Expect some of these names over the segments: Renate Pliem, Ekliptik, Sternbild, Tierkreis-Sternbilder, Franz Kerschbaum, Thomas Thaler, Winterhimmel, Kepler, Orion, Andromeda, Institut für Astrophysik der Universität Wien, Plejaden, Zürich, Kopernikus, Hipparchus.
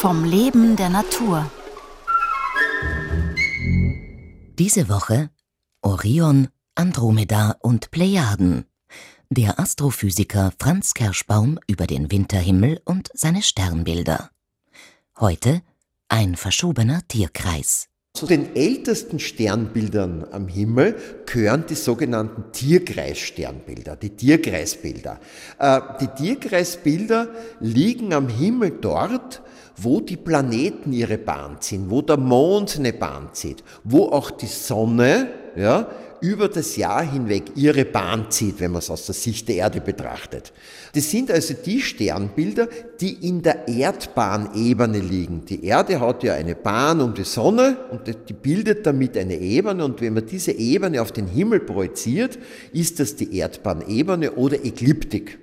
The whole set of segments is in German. Vom Leben der Natur. Diese Woche Orion, Andromeda und Plejaden. Der Astrophysiker Franz Kerschbaum über den Winterhimmel und seine Sternbilder. Heute ein verschobener Tierkreis. Zu den ältesten Sternbildern am Himmel gehören die sogenannten Tierkreissternbilder, die Tierkreisbilder. Die Tierkreisbilder liegen am Himmel dort, wo die Planeten ihre Bahn ziehen, wo der Mond eine Bahn zieht, wo auch die Sonne, ja, über das Jahr hinweg ihre Bahn zieht, wenn man es aus der Sicht der Erde betrachtet. Das sind also die Sternbilder, die in der Erdbahnebene liegen. Die Erde hat ja eine Bahn um die Sonne und die bildet damit eine Ebene. Und wenn man diese Ebene auf den Himmel projiziert, ist das die Erdbahnebene oder Ekliptik.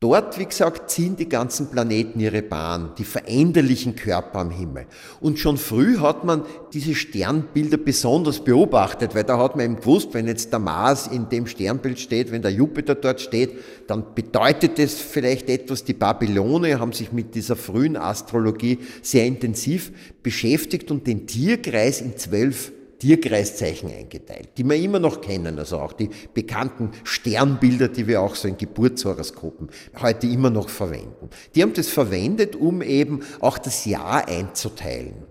Dort, wie gesagt, ziehen die ganzen Planeten ihre Bahn, die veränderlichen Körper am Himmel. Und schon früh hat man diese Sternbilder besonders beobachtet, weil da hat man eben gewusst, wenn jetzt der Mars in dem Sternbild steht, wenn der Jupiter dort steht, dann bedeutet das vielleicht etwas. Die Babylonier haben sich mit dieser frühen Astrologie sehr intensiv beschäftigt und den Tierkreis in 12 Tierkreiszeichen eingeteilt, die wir immer noch kennen, also auch die bekannten Sternbilder, die wir auch so in Geburtshoroskopen heute immer noch verwenden. Die haben das verwendet, um eben auch das Jahr einzuteilen.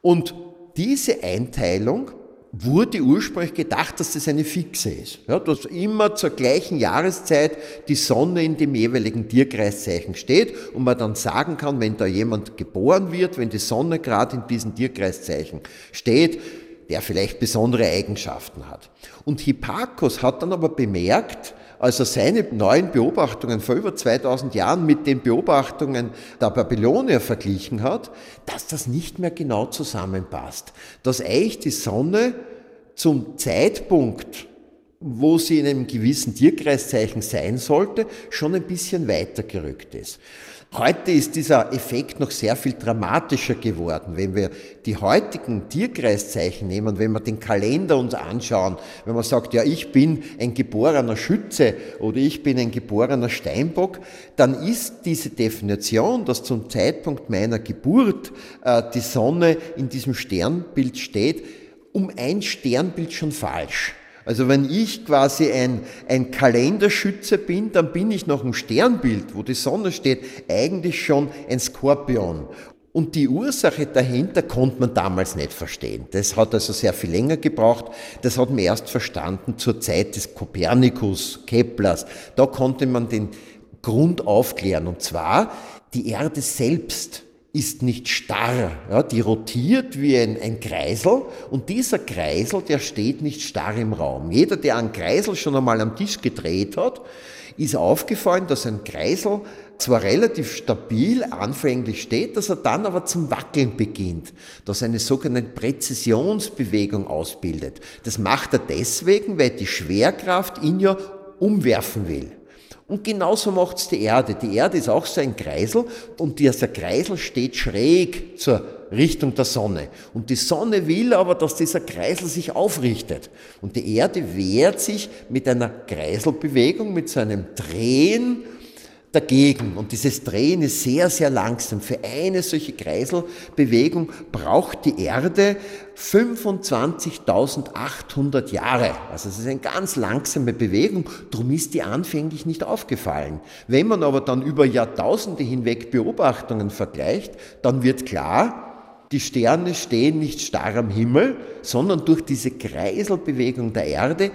Und diese Einteilung wurde ursprünglich gedacht, dass das eine fixe ist, ja, dass immer zur gleichen Jahreszeit die Sonne in dem jeweiligen Tierkreiszeichen steht und man dann sagen kann, wenn da jemand geboren wird, wenn die Sonne gerade in diesem Tierkreiszeichen steht, der vielleicht besondere Eigenschaften hat. Und Hipparchus hat dann aber bemerkt, als er seine neuen Beobachtungen vor über 2000 Jahren mit den Beobachtungen der Babylonier verglichen hat, dass das nicht mehr genau zusammenpasst. Dass eigentlich die Sonne zum Zeitpunkt, wo sie in einem gewissen Tierkreiszeichen sein sollte, schon ein bisschen weiter gerückt ist. Heute ist dieser Effekt noch sehr viel dramatischer geworden. Wenn wir die heutigen Tierkreiszeichen nehmen, wenn wir den Kalender uns anschauen, wenn man sagt, ja, ich bin ein geborener Schütze oder ich bin ein geborener Steinbock, dann ist diese Definition, dass zum Zeitpunkt meiner Geburt die Sonne in diesem Sternbild steht, um ein Sternbild schon falsch. Also wenn ich quasi ein Kalenderschütze bin, dann bin ich nach dem Sternbild, wo die Sonne steht, eigentlich schon ein Skorpion. Und die Ursache dahinter konnte man damals nicht verstehen. Das hat also sehr viel länger gebraucht. Das hat man erst verstanden zur Zeit des Kopernikus, Keplers. Da konnte man den Grund aufklären. Und zwar, die Erde selbst ist nicht starr, ja, die rotiert wie ein Kreisel und dieser Kreisel, der steht nicht starr im Raum. Jeder, der einen Kreisel schon einmal am Tisch gedreht hat, ist aufgefallen, dass ein Kreisel zwar relativ stabil anfänglich steht, dass er dann aber zum Wackeln beginnt, dass eine sogenannte Präzisionsbewegung ausbildet. Das macht er deswegen, weil die Schwerkraft ihn ja umwerfen will. Und genauso macht es die Erde. Die Erde ist auch so ein Kreisel und dieser Kreisel steht schräg zur Richtung der Sonne. Und die Sonne will aber, dass dieser Kreisel sich aufrichtet. Und die Erde wehrt sich mit einer Kreiselbewegung, mit so einem Drehen dagegen. Und dieses Drehen ist sehr, sehr langsam. Für eine solche Kreiselbewegung braucht die Erde 25.800 Jahre. Also es ist eine ganz langsame Bewegung, darum ist die anfänglich nicht aufgefallen. Wenn man aber dann über Jahrtausende hinweg Beobachtungen vergleicht, dann wird klar, die Sterne stehen nicht starr am Himmel, sondern durch diese Kreiselbewegung der Erde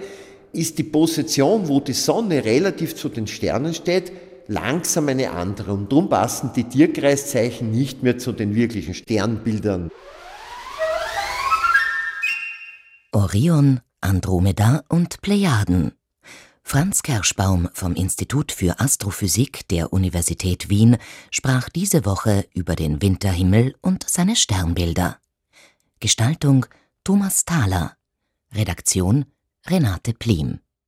ist die Position, wo die Sonne relativ zu den Sternen steht, langsam eine andere und darum passen die Tierkreiszeichen nicht mehr zu den wirklichen Sternbildern. Orion, Andromeda und Plejaden. Franz Kerschbaum vom Institut für Astrophysik der Universität Wien sprach diese Woche über den Winterhimmel und seine Sternbilder. Gestaltung Thomas Thaler. Redaktion Renate Pliem.